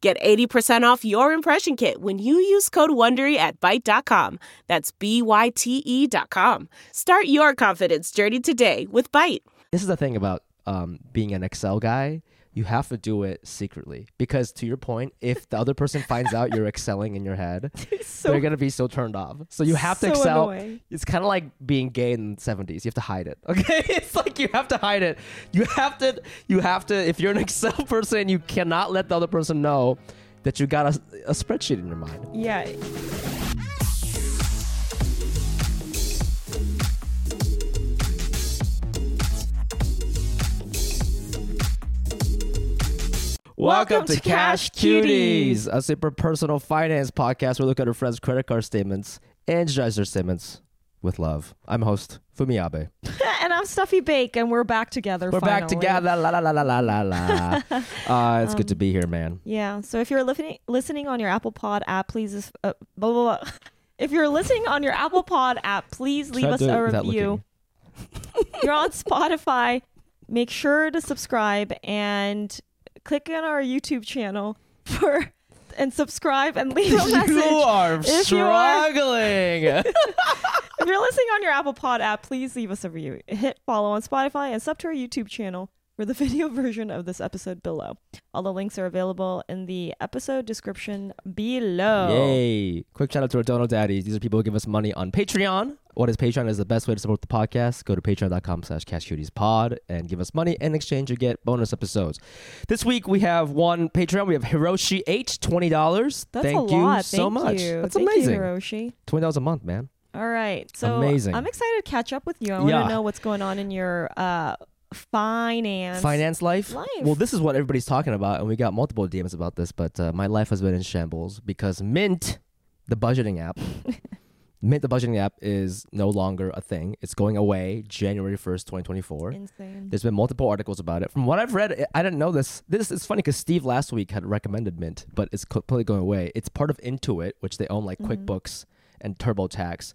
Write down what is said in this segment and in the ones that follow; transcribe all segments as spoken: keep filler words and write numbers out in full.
Get eighty percent off your impression kit when you use code WONDERY at Byte dot com. That's B Y T E dot com. Start your confidence journey today with Byte. This is the thing about um, being an Excel guy. You have to do it secretly because, to your point, if the other person finds out you're excelling in your head, so, they're going to be so turned off. So you have so to excel. Annoying. It's kind of like being gay in the seventies. You have to hide it. Okay, it's like you have to hide it. You have to. You have to. If you're an Excel person, you cannot let the other person know that you got a, a spreadsheet in your mind. Yeah. Welcome, Welcome to, to Cash, Cash Cuties, Cuties, a super personal finance podcast where we look at our friends' credit card statements and judge their statements with love. I'm host Fumi Abe. And I'm Steffi Baik, and we're back together. We're finally. back together. La la la la la la. uh, it's um, good to be here, man. Yeah. So if you're listening listening on your Apple Pod app, please uh, blah, blah, blah. If you're listening on your Apple Pod app, please leave Try us a review. You're on Spotify. Make sure to subscribe and click on our YouTube channel for and subscribe and leave a message. You are if struggling. You are, if you're listening on your Apple Pod app, please leave us a review. Hit follow on Spotify and sub to our YouTube channel for the video version of this episode below. All the links are available in the episode description below. Yay. Quick shout out to our Dono Daddies. These are people who give us money on Patreon. What is Patreon is the best way to support the podcast. Go to patreon.com slash cashcutiespod and give us money. In exchange, you get bonus episodes. This week, we have one Patreon. We have Hiroshi H, twenty dollars. That's Thank a lot. you so Thank much. You. That's Thank amazing. You, Hiroshi. twenty dollars a month, man. All right. So amazing. I'm excited to catch up with you. I want yeah. to know what's going on in your uh, finance. Finance life? life? Well, this is what everybody's talking about, and we got multiple D Ms about this, but uh, my life has been in shambles because Mint, the budgeting app... Mint, the budgeting app, is no longer a thing. It's going away January first, twenty twenty-four. Insane. There's been multiple articles about it. From what I've read, I didn't know this. This is funny because Steve last week had recommended Mint, but it's completely going away. It's part of Intuit, which they own like mm-hmm. QuickBooks and TurboTax.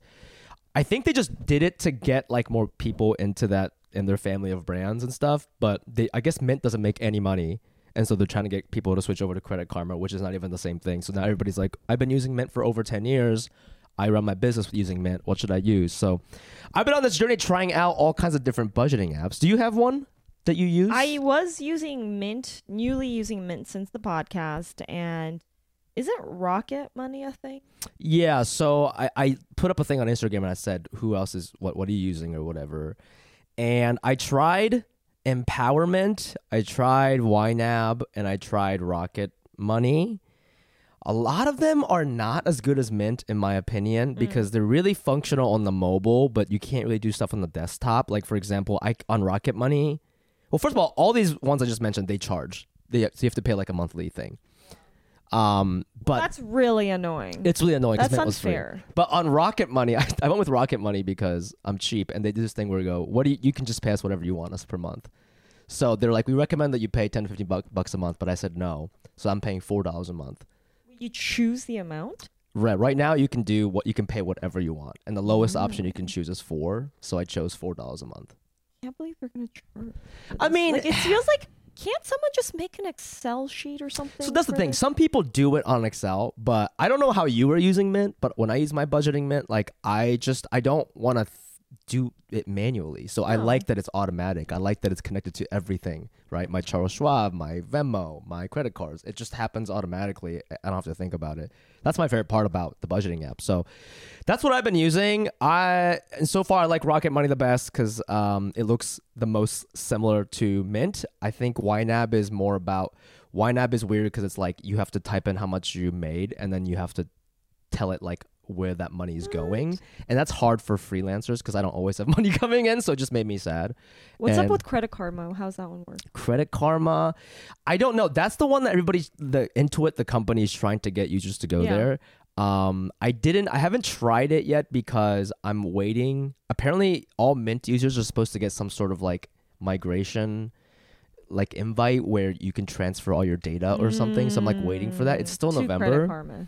I think they just did it to get like more people into that in their family of brands and stuff. But they, I guess Mint doesn't make any money. And so they're trying to get people to switch over to Credit Karma, which is not even the same thing. So now everybody's like, I've been using Mint for over ten years. I run my business using Mint. What should I use? So I've been on this journey trying out all kinds of different budgeting apps. Do you have one that you use? I was using Mint, newly using Mint since the podcast. And isn't Rocket Money a thing? Yeah. So I, I put up a thing on Instagram and I said, who else is, what, what are you using or whatever? And I tried Empowerment. I tried Y N A B and I tried Rocket Money. A lot of them are not as good as Mint, in my opinion, because mm. they're really functional on the mobile, but you can't really do stuff on the desktop. Like, for example, I on Rocket Money. Well, first of all, all these ones I just mentioned, they charge. They, so you have to pay like a monthly thing. Um, but That's really annoying. It's really annoying. That's unfair. But on Rocket Money, I, I went with Rocket Money because I'm cheap, and they do this thing where you go, "What do you, you can just pay us whatever you want us per month." So they're like, "We recommend that you pay ten to fifteen bucks a month," but I said no. So I'm paying four dollars a month. You choose the amount? Right. Right now, you can do what you can pay whatever you want. And the lowest mm. option you can choose is four. So I chose four dollars a month. I can't believe they're going to charge. I mean, like, it feels like, can't someone just make an Excel sheet or something? So that's the thing. This? Some people do it on Excel, but I don't know how you were using Mint. But when I use my budgeting Mint, like I just, I don't want to th- do it manually. So oh. I like that it's automatic. I like that it's connected to everything, right? My Charles Schwab, my Venmo, my credit cards. It just happens automatically. I don't have to think about it. That's my favorite part about the budgeting app. So that's what I've been using. I and so far I like Rocket Money the best because um, it looks the most similar to Mint. I think Y NAB is more about Y NAB is weird because it's like you have to type in how much you made and then you have to tell it like where that money is going, and that's hard for freelancers because I don't always have money coming in, so it just made me sad. What's and up with Credit Karma? How's that one work? Credit Karma, I don't know. That's the one that everybody's the Intuit, the company, is trying to get users to go yeah. there. Um, I didn't, I haven't tried it yet because I'm waiting. Apparently, all Mint users are supposed to get some sort of like migration, like invite where you can transfer all your data or mm. something. So I'm like waiting for that. It's still to November. Credit Karma.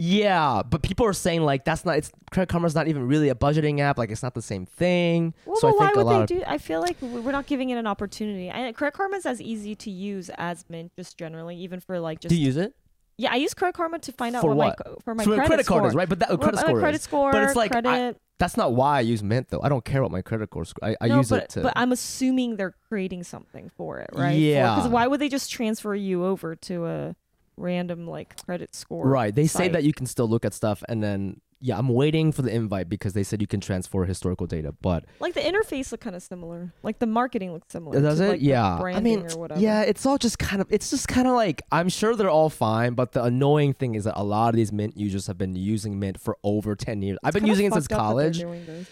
Yeah, but people are saying like that's not it's Credit Karma's not even really a budgeting app, like it's not the same thing. Well, so but I think why would a lot they do I feel like we're not giving it an opportunity. And Credit Karma's as easy to use as Mint just generally, even for like just Do you use it? Yeah, I use Credit Karma to find out for what, what my for my so credit, credit score. Card is, right? But that uh, credit, well, score, credit is. score But it's like credit... I, that's not why I use Mint though. I don't care what my credit score. I, I no, use but, it to. But I'm assuming they're creating something for it, right? Yeah. Because why would they just transfer you over to a random like credit score? Right. They site. say that you can still look at stuff, and then yeah, I'm waiting for the invite because they said you can transfer historical data, but like the interface look kind of similar. Like the marketing looks similar. Does it? Like yeah. I mean, yeah, it's all just kind of, it's just kind of like, I'm sure they're all fine, but the annoying thing is that a lot of these Mint users have been using Mint for over ten years. I've been using it since college.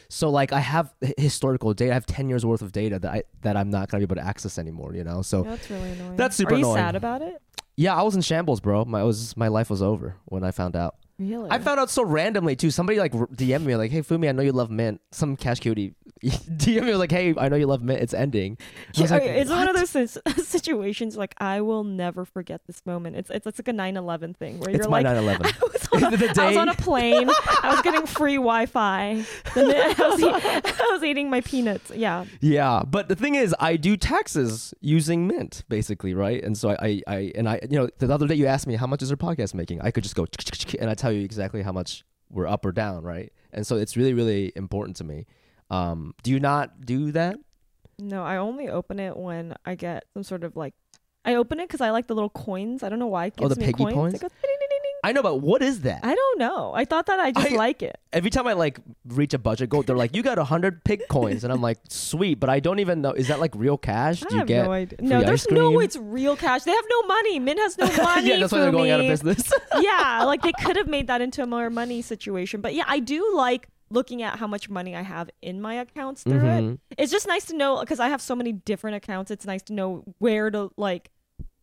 So like I have historical data. I have ten years worth of data that I, that I'm not going to be able to access anymore, you know? So yeah, that's really annoying. That's super annoying. Are you sad about it? Yeah, I was in shambles, bro. My was my life was over when I found out. Really? I found out so randomly too. Somebody like D M'd me like, "Hey Fumi, I know you love Mint." Some Cash Cutie D M'd me like, "Hey, I know you love Mint. It's ending." Yeah, like, okay. It's one of those situations like I will never forget this moment. It's it's, it's like a nine eleven thing where it's you're like, nine eleven. I, was on a, I was on a plane. I was getting free Wi-Fi. Then I, was eat, I was eating my peanuts. Yeah. Yeah, but the thing is, I do taxes using Mint basically, right? And so I, I, I and I, you know, the other day you asked me how much is our podcast making. I could just go and I tell you exactly how much we're up or down, right? And so it's really, really important to me. Um, do you not do that? No, I only open it when I get some sort of like, I open it because I like the little coins. I don't know why it gives oh, the me piggy coins. coins? It goes, ding, ding, ding, ding. I know, but what is that? I don't know. I thought that I just I, like it. Every time I like reach a budget goal, they're like, you got one hundred pig coins. And I'm like, sweet, but I don't even know. Is that like real cash? Do I you have get no idea. No, there's no way it's real cash. They have no money. Mint has no money. Yeah, that's why they're going me. out of business. Yeah, like they could have made that into a more money situation. But yeah, I do like looking at how much money I have in my accounts through mm-hmm. it. It's just nice to know because I have so many different accounts. It's nice to know where to like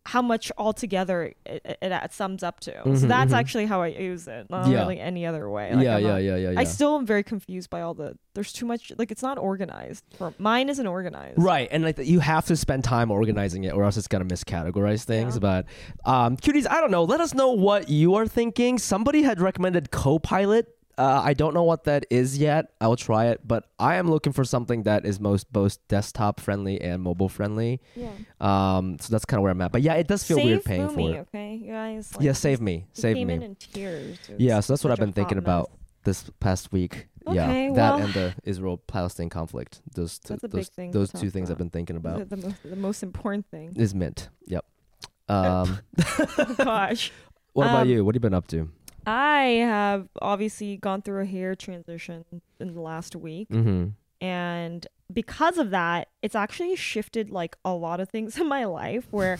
how much altogether it, it, it sums up to. Mm-hmm, so that's mm-hmm. actually how I use it. Not yeah. really any other way. Like, yeah, yeah, not, yeah, yeah, yeah. I still am very confused by all the, there's too much, like it's not organized. For, mine isn't organized. Right. And like you have to spend time organizing it or else it's going to miscategorize things. Yeah. But um, cuties, I don't know. Let us know what you are thinking. Somebody had recommended Copilot. Uh, I don't know what that is yet. I'll try it, but I am looking for something that is most both desktop friendly and mobile friendly. Yeah. Um. So that's kind of where I'm at. But yeah, it does feel save weird paying Fumi, for it. Okay, you guys. Like, yeah, save me, save came me. In in tears. Yeah. So that's what I've been thinking mess. about this past week. Okay, yeah. That well, and the Israel-Palestine conflict. Those two, that's a those, big thing those two things about. I've been thinking about. The, the, most, the most important thing is Mint. Yep. Um. Oh, gosh. What about um, you? What have you been up to? I have obviously gone through a hair transition in the last week. Mm-hmm. And because of that, it's actually shifted like a lot of things in my life where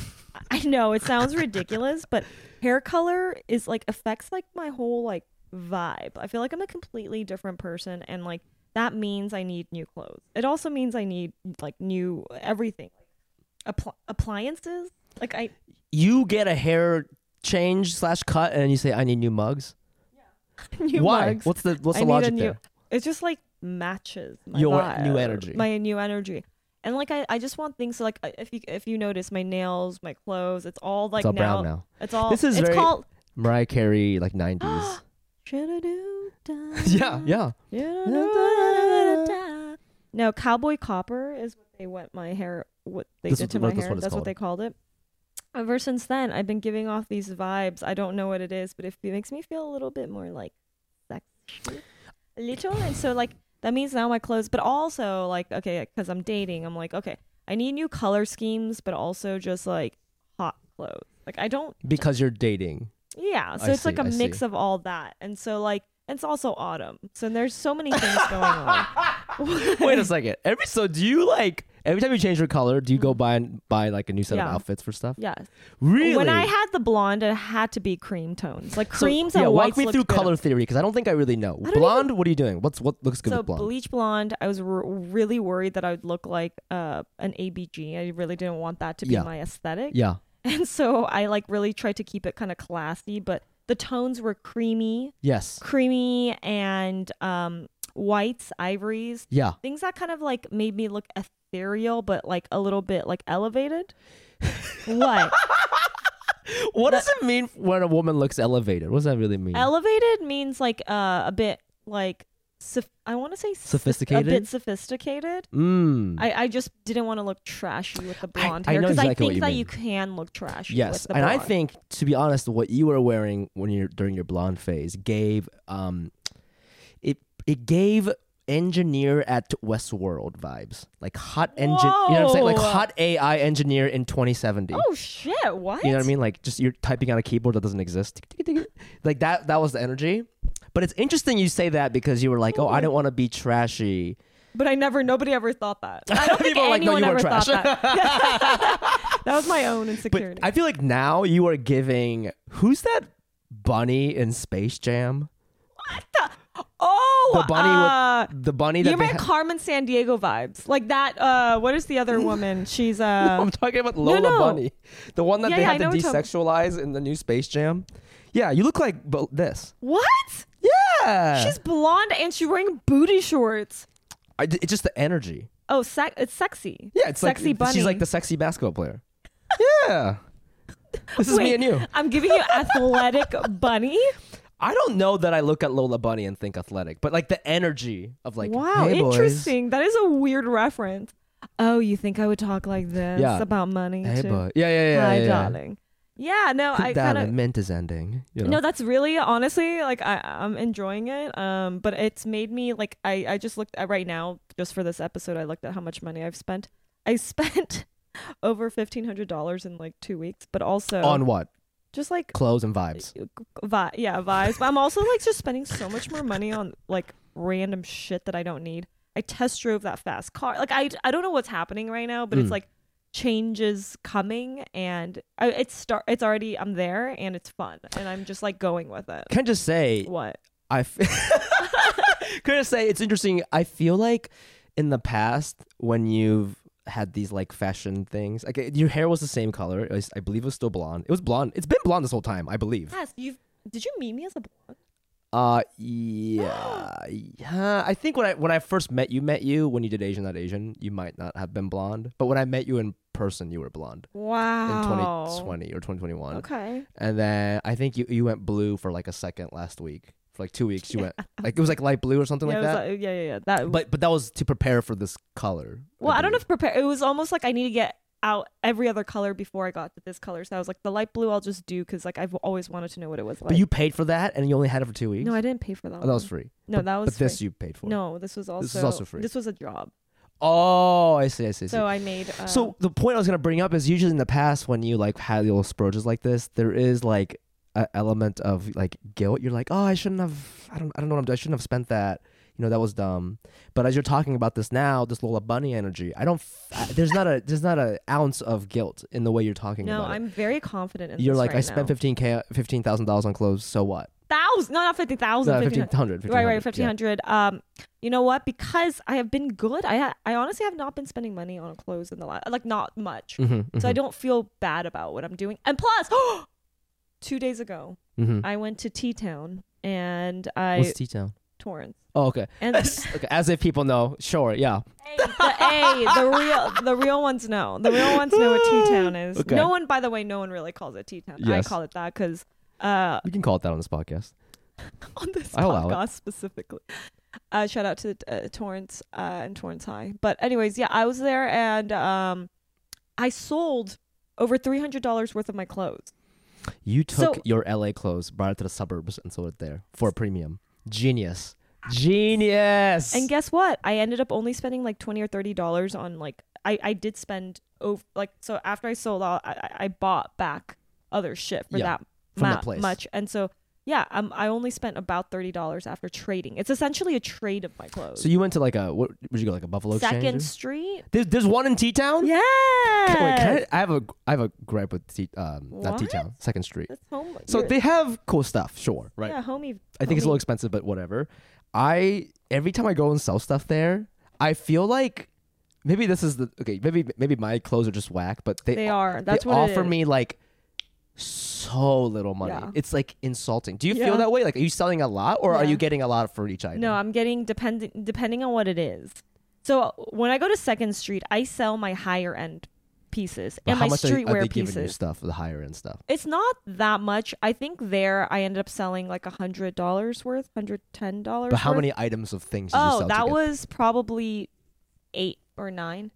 I know it sounds ridiculous, but hair color is like affects like my whole like vibe. I feel like I'm a completely different person. And like that means I need new clothes. It also means I need like new everything. Like, app- appliances. Like I. You get a hair change slash cut and you say I need new mugs. Yeah. New why mugs. what's the what's the I logic new, there it's just like matches my your vibe, new energy my new energy and like I, I just want things so like if you if you notice my nails, my clothes, it's all like it's all now, brown now it's all this is it's very called Mariah Carey like nineties. yeah yeah no Cowboy Copper is what they went my hair what they this did to what, my hair what that's called. What they called it. Ever since then, I've been giving off these vibes. I don't know what it is, but it makes me feel a little bit more like sexy. Little. And so like that means now my clothes, but also like, okay, because I'm dating, I'm like, okay, I need new color schemes, but also just like hot clothes. Like I don't. Because you're dating. Yeah. So I it's see, like a I mix see. of all that. And so like, it's also autumn. So there's so many things going on. Wait a second. Every so do you like every time you change your color, do you go buy and buy like a new set yeah. of outfits for stuff? Yes. Really? When I had the blonde, it had to be cream tones. Like creams so, and yeah, whites. Walk me through color theory because I don't think I really know. I blonde, even... what are you doing? What's what looks good so with blonde? So bleach blonde, I was r- really worried that I would look like uh, an A B G. I really didn't want that to be yeah. my aesthetic. Yeah. And so I like really tried to keep it kind of classy, but the tones were creamy. Yes. Creamy and um, whites, ivories. Yeah. Things that kind of like made me look ethereal, but like a little bit like elevated. What? What the, does it mean when a woman looks elevated? What does that really mean? Elevated means like uh, a bit like, sof- I want to say sophisticated. Sof- a bit sophisticated. Mm. I, I just didn't want to look trashy with the blonde I, hair because I, exactly I think you that mean. you can look trashy. Yes, with the blonde. And I think to be honest, what you were wearing when you're during your blonde phase gave um, it it gave engineer at Westworld vibes, like hot engine. You know what I'm saying? Like hot A I engineer in twenty seventy. Oh shit! What? You know what I mean? Like just you're typing on a keyboard that doesn't exist. Like that. That was the energy. But it's interesting you say that because you were like, oh, I don't want to be trashy. But I never, nobody ever thought that. I don't think anyone like, no, you ever trash. thought that. That was my own insecurity. But I feel like now you are giving, who's that bunny in Space Jam? What the? Oh, the bunny, uh, with, the bunny that you meant ha- Carmen San Diego vibes, like that. Uh, what is the other woman? She's uh, I'm talking about Lola no, no. Bunny, the one that yeah, they yeah, had I to desexualize in the new Space Jam. Yeah, you look like bo- this. What? Yeah, she's blonde and she's wearing booty shorts. I, it's just the energy. Oh, sec- it's sexy. Yeah, it's sexy like, bunny. She's like the sexy basketball player. Yeah, this is Wait, me and you. I'm giving you athletic bunny. I don't know that I look at Lola Bunny and think athletic, but like the energy of like, wow, hey, interesting. Boys. That is a weird reference. Oh, you think I would talk like this yeah. about money? Hey, too? Boy. Yeah, yeah, yeah. Hi, yeah, darling. Yeah, yeah no, I kind of mint is ending. You know? No, that's really honestly like I, I'm enjoying it. Um, but it's made me like I I just looked at right now just for this episode. I looked at how much money I've spent. I spent over fifteen hundred dollars in like two weeks, but also on what? Just like clothes and vibes. Vi- yeah, vibes. But I'm also like just spending so much more money on like random shit that I don't need. I test drove that fast car. Like I, I don't know what's happening right now, but mm. it's like change is coming and I, it's start. It's already. I'm there and it's fun and I'm just like going with it. Can I just say what I? F- Can I just say it's interesting. I feel like in the past when you've had these like fashion things. Like your hair was the same color. Was, I believe it was still blonde. It was blonde. It's been blonde this whole time, I believe. Yes, you did you meet me as a blonde? Uh yeah. yeah. I think when I when I first met you, met you when you did Asian Not Asian, you might not have been blonde. But when I met you in person, you were blonde. Wow. In twenty twenty or twenty twenty-one. Okay. And then I think you, you went blue for like a second last week. For like two weeks, you yeah. went like it was like light blue or something yeah, like that. Like, yeah, yeah, yeah. That, but but that was to prepare for this color. Well, I, I don't know if prepare. It was almost like I need to get out every other color before I got to this color. So I was like, the light blue, I'll just do because like I've always wanted to know what it was like. But you paid for that, and you only had it for two weeks. No, I didn't pay for that. Oh, one. That was free. No, but, that was. But free. This you paid for. No, this was also. This was also free. This was a job. Oh, I see, I see, I see. So I made. Uh, so the point I was gonna bring up is usually in the past when you like had little splurges like this, there is like. A element of like guilt. You're like, oh, I shouldn't have. I don't. I don't know. What I'm, I shouldn't have spent that. You know, that was dumb. But as you're talking about this now, this Lola Bunny energy. I don't. I, there's not a. There's not an ounce of guilt in the way you're talking. No, about No, I'm it. very confident in. You're this like, right I spent fifteen k, fifteen thousand dollars on clothes. So what? Thousand? No, not fifty thousand. No, fifteen hundred. Right, right, fifteen hundred. Yeah. Um, you know what? Because I have been good. I ha- I honestly have not been spending money on clothes in the last, like, not much. Mm-hmm, so mm-hmm. I don't feel bad about what I'm doing. And plus. Two days ago, mm-hmm. I went to T-Town and I... What's T-Town? Torrance. Oh, okay. And okay. As if people know. Sure, yeah. A, the A, the real the real ones know. The real ones know what T-Town is. Okay. No one, by the way, no one really calls it T-Town. Yes. I call it that because... Uh, you can call it that on this podcast. On this podcast specifically. Uh, shout out to uh, Torrance uh, and Torrance High. But anyways, yeah, I was there and um, I sold over three hundred dollars worth of my clothes. You took so, your L A clothes, brought it to the suburbs, and sold it there for a premium. Genius. Genius. And guess what? I ended up only spending like twenty or thirty dollars on like, I, I did spend over, like, so after I sold out, I, I bought back other shit for yeah, that, from ma- that place. much. And so, yeah, um, I only spent about thirty dollars after trading. It's essentially a trade of my clothes. So you went to like a, what would you go, like a Buffalo Exchange? Second Street? There's, there's one in T-Town? Yeah. I, I have a I have a gripe with T, um, not T-Town, Second Street. That's home. So You're... they have cool stuff, sure, right? Yeah, homie. I think homie. It's a little expensive, but whatever. I, every time I go and sell stuff there, I feel like, maybe this is the, okay, maybe maybe my clothes are just whack, but they, they are. That's they what offer it is. me like so little money. Yeah. It's like insulting. Do you yeah. feel that way? Like, are you selling a lot or yeah. are you getting a lot for each item? No, I'm getting depending depending on what it is. So when I go to Second Street, I sell my higher end pieces but and my streetwear pieces. How much are they giving you stuff, the higher end stuff? It's not that much. I think there I ended up selling like a hundred dollars worth, hundred ten dollars. But how worth? many items of things? Did oh, you sell that together? was probably eight or nine.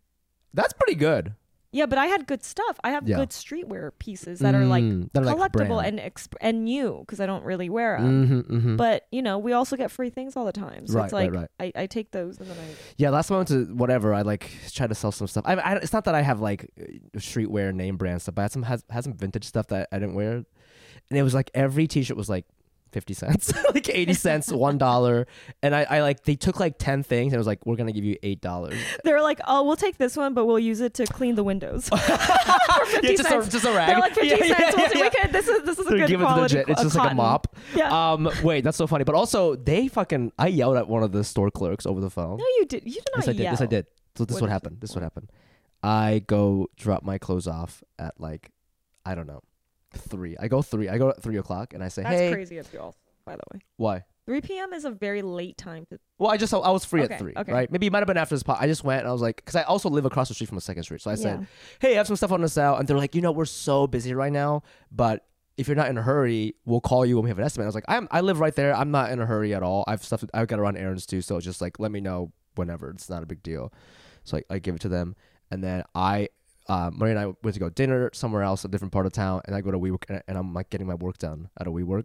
That's pretty good. Yeah, but I had good stuff. I have yeah. good streetwear pieces that mm, are like that are collectible like and exp- and new because I don't really wear them. Mm-hmm, mm-hmm. But, you know, we also get free things all the time. So right, it's like right, right. I, I take those and then I... Yeah, last time I went to whatever, I like try to sell some stuff. I, I, it's not that I have like streetwear name brand stuff, but I had some, has, had some vintage stuff that I didn't wear. And it was like every t-shirt was like fifty cents, like eighty cents, one dollar. And I, I like, they took like ten things and it was like, we're going to give you eight dollars. They were like, oh, we'll take this one, but we'll use it to clean the windows. For fifty yeah, just, cents. A, just a rag. They're like fifty yeah, cents. Yeah, we'll yeah, yeah. Could, this is, this is a good quality. It it's just cotton. Like a mop. Yeah. Um, wait, that's so funny. But also they fucking, I yelled at one of the store clerks over the phone. No, you did. You did not yes, I did. yell. Yes, I did. So this what, what happened. This what happened. I go drop my clothes off at like, I don't know. Three. I go three. I go at three o'clock, and I say, "That's hey, crazy of you all, by the way." Why? three p.m. is a very late time to. Well, I just I was free okay, at three, okay. right? Maybe it might have been after this pod. I just went and I was like, because I also live across the street from a Second Street, so I yeah. said, "Hey, I have some stuff on the sale," and they're like, "You know, we're so busy right now, but if you're not in a hurry, we'll call you when we have an estimate." I was like, "I'm I live right there. I'm not in a hurry at all. I've stuff. I've got to run errands too, so just like let me know whenever. It's not a big deal." So I, I give it to them, and then I. Uh, Maria and I went to go dinner somewhere else, a different part of town, and I go to WeWork, and, and I'm like getting my work done at a WeWork.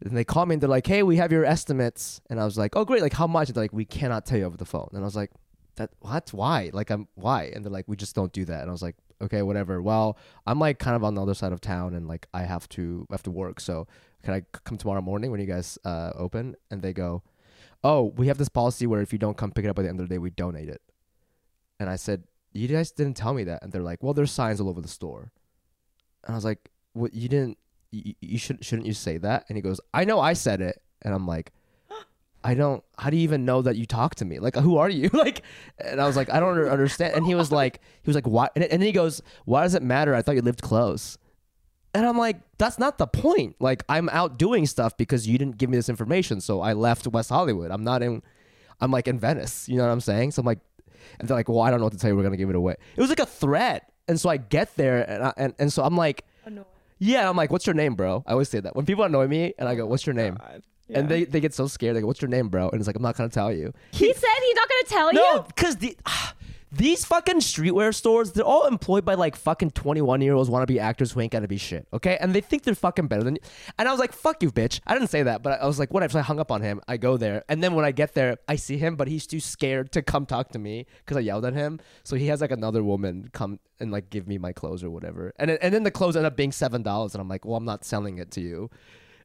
And they call me, and they're like, "Hey, we have your estimates," and I was like, "Oh, great! Like, how much?" And they're like, "We cannot tell you over the phone." And I was like, "That what? Why? Like, I'm why?" And they're like, "We just don't do that." And I was like, "Okay, whatever." Well, I'm like kind of on the other side of town, and like I have to have to work. So can I come tomorrow morning when you guys uh, open? And they go, "Oh, we have this policy where if you don't come pick it up by the end of the day, we donate it." And I said, "You guys didn't tell me that." And they're like, "Well, there's signs all over the store." And I was like, "What? You didn't, you, you shouldn't, shouldn't you say that?" And he goes, "I know I said it." And I'm like, I don't, how do you even know that you talked to me? Like, who are you? Like, and I was like, I don't understand. And he was like, he was like, why? And, and then he goes, "Why does it matter? I thought you lived close." And I'm like, that's not the point. Like, I'm out doing stuff because you didn't give me this information. So I left West Hollywood. I'm not in, I'm like in Venice. You know what I'm saying? So I'm like, and they're like, "Well, I don't know what to tell you. We're going to give it away." It was like a threat. And so I get there and I, and, and so I'm like, annoyed. yeah, and I'm like, "What's your name, bro?" I always say that. When people annoy me and I go, "What's your name?" Yeah. And they, they get so scared. They go, "What's your name, bro?" And it's like, "I'm not going to tell you." He said he's not going to tell no, you? No, because the, ah, these fucking streetwear stores, they're all employed by like fucking twenty-one-year-olds wannabe actors who ain't got to be shit, okay? And they think they're fucking better than you. And I was like, "Fuck you, bitch." I didn't say that, but I was like, whatever. So I hung up on him. I go there. And then when I get there, I see him, but he's too scared to come talk to me because I yelled at him. So he has like another woman come and like give me my clothes or whatever. And, and then the clothes end up being seven dollars. And I'm like, "Well, I'm not selling it to you."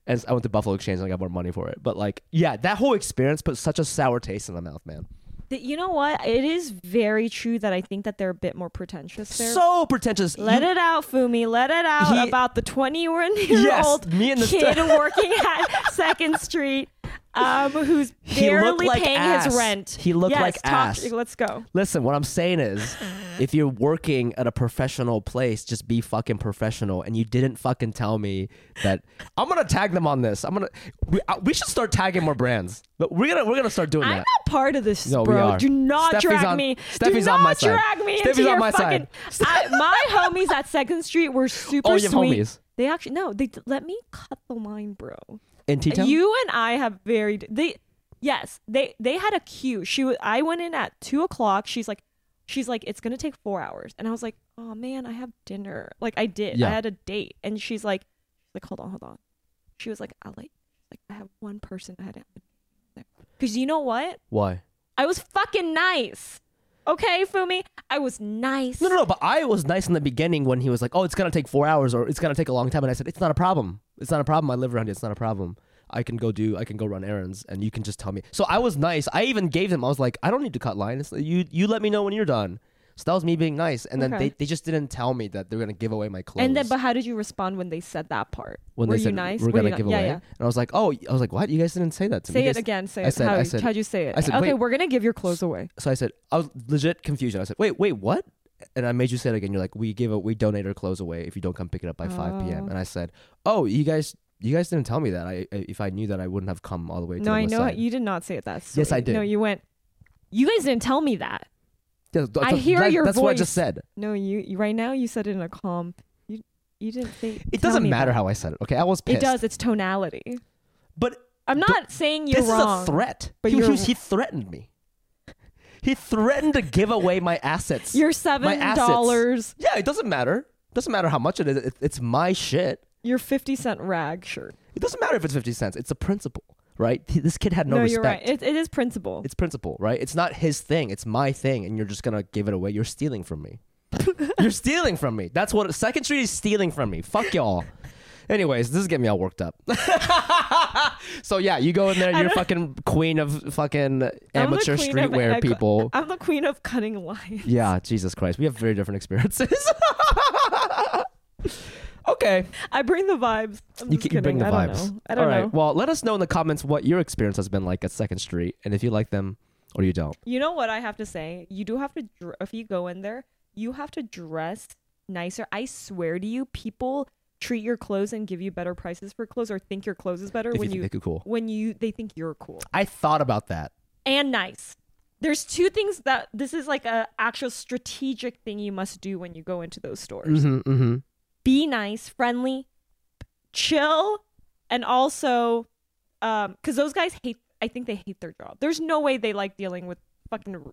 And I went to Buffalo Exchange and I got more money for it. But like, yeah, that whole experience put such a sour taste in my mouth, man. You know what? It is very true that I think that they're a bit more pretentious there. So pretentious. Let you, it out, Fumi. Let it out he, about the twenty-year-old yes, kid st- working at Second Street um, who's barely like paying ass. his rent. He looked yes, like talk, ass. Let's go. Listen, what I'm saying is if you're working at a professional place, just be fucking professional. And you didn't fucking tell me that. I'm going to tag them on this. I'm going to. We, we should start tagging more brands. But we're gonna we're gonna start doing I'm that. I'm not part of this, no, bro. Do not Steffi's drag on, me. Steffi's Do on my side. drag me Steffi's into on your my fucking. Side. I, my homies at Second Street were super oh, you have sweet. Homies. They actually no. They let me cut the line, bro. And Tito, you and I have very they. Yes, they they had a queue. She I went in at two o'clock. She's like, she's like, "It's gonna take four hours," and I was like, "Oh man, I have dinner." Like I did. Yeah. I had a date, and she's like, like hold on, hold on. She was like, "I like, like I have one person I had." Because you know what? Why? I was fucking nice. Okay, Fumi? I was nice. No, no, no, but I was nice in the beginning when he was like, oh, it's going to take four hours or it's going to take a long time. And I said, it's not a problem. It's not a problem. I live around here. It's not a problem. I can go do, I can go run errands and you can just tell me. So I was nice. I even gave them, I was like, I don't need to cut lines. You you let me know when you're done. So that was me being nice. And then okay. they, they just didn't tell me that they were going to give away my clothes. And then, but how did you respond when they said that part? When were they you said, nice? We're going to give yeah, away. Yeah. And I was like, oh, I was like, what? You guys didn't say that to say me. Say it guys, again. Say I it. Said, how, I said, how'd you say it? I said, okay, wait, we're going to give your clothes away. So I said, I was legit confused. I said, wait, wait, what? And I made you say it again. You're like, we give a, we donate our clothes away if you don't come pick it up by five p.m. And I said, oh, you guys... You guys didn't tell me that. I, if I knew that, I wouldn't have come all the way to no, the west No, I know. Side. You did not say it that sweet. Yes, I did. No, you went, you guys didn't tell me that. Yeah, th- I th- hear that, your that's voice. That's what I just said. No, you, you right now, you said it in a calm. You you didn't say it. doesn't matter that. how I said it, okay? I was pissed. It does. It's tonality. But I'm not th- saying you're this wrong. This is a threat. But he, he threatened me. He threatened to give away my assets. Your seven dollars. My assets. Yeah, it doesn't matter. It doesn't matter how much it is. It, it's my shit. Your fifty cent rag shirt. It doesn't matter if it's fifty cents. It's a principle, right? This kid had no, no respect. No, you're right. It, it is principle. It's principle, right? It's not his thing. It's my thing. And you're just going to give it away. You're stealing from me. You're stealing from me. That's what Second Street is stealing from me. Fuck y'all. Anyways, this is getting me all worked up. So yeah, you go in there. You're fucking queen of fucking amateur streetwear of, people. I'm the queen of cutting lines. Yeah, Jesus Christ. We have very different experiences. Okay. I bring the vibes. I'm you just bring the I vibes. Don't I don't All right. know. Well, let us know in the comments what your experience has been like at Second Street and if you like them or you don't. You know what I have to say? You do have to, if you go in there, you have to dress nicer. I swear to you, people treat your clothes and give you better prices for clothes or think your clothes is better if when you, think you cool. when you they think you're cool. I thought about that. And nice. There's two things that this is like a actual strategic thing you must do when you go into those stores. Mm-hmm, mm-hmm. Be nice, friendly, chill, and also, um, because those guys hate, I think they hate their job. There's no way they like dealing with fucking,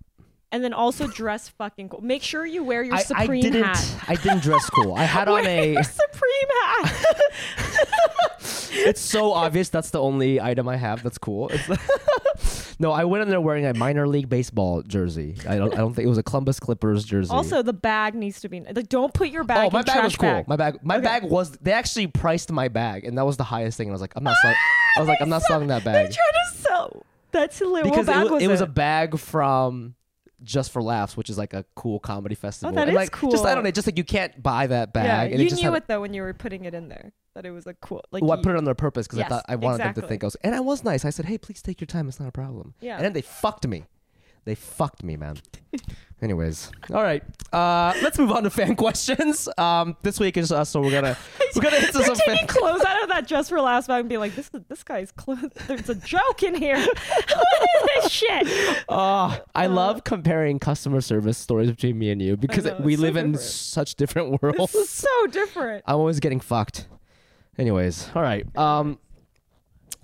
and then also dress fucking cool. Make sure you wear your I, Supreme I didn't, hat. I didn't dress cool. I had on a... Your Supreme hat. It's so obvious that's the only item I have that's cool. It's the... No, I went in there wearing a minor league baseball jersey. I don't. I don't think it was a Columbus Clippers jersey. Also, the bag needs to be like. Don't put your bag. Oh, my in bag trash was cool. Bag. My bag. My okay. bag was. They actually priced my bag, and that was the highest thing. And I was like, I'm not. Sell- I was like, I'm not selling that bag. They're trying to sell. That's hilarious. Because what bag it, was, it was a bag from Just for Laughs, which is like a cool comedy festival. Oh, that and is like, cool. Just I don't know. Just like you can't buy that bag. Yeah, and you it just knew had, it though when you were putting it in there. That it was a cool like well, I put it on their purpose because yes, I thought I wanted exactly. them to think I was and I was nice. I said, hey, please take your time, it's not a problem. Yeah. And then they fucked me. They fucked me, man. Anyways. All right. Uh, let's move on to fan questions. Um, this week is us, so we're gonna we're gonna hit some fan clothes out of that Just for Last bag and be like, this is, this guy's clothes. There's a joke in here. What is this shit? Oh, I uh, love comparing customer service stories between me and you because know, we so live different. in such different worlds. This is so different. I'm always getting fucked. Anyways, all right. Um,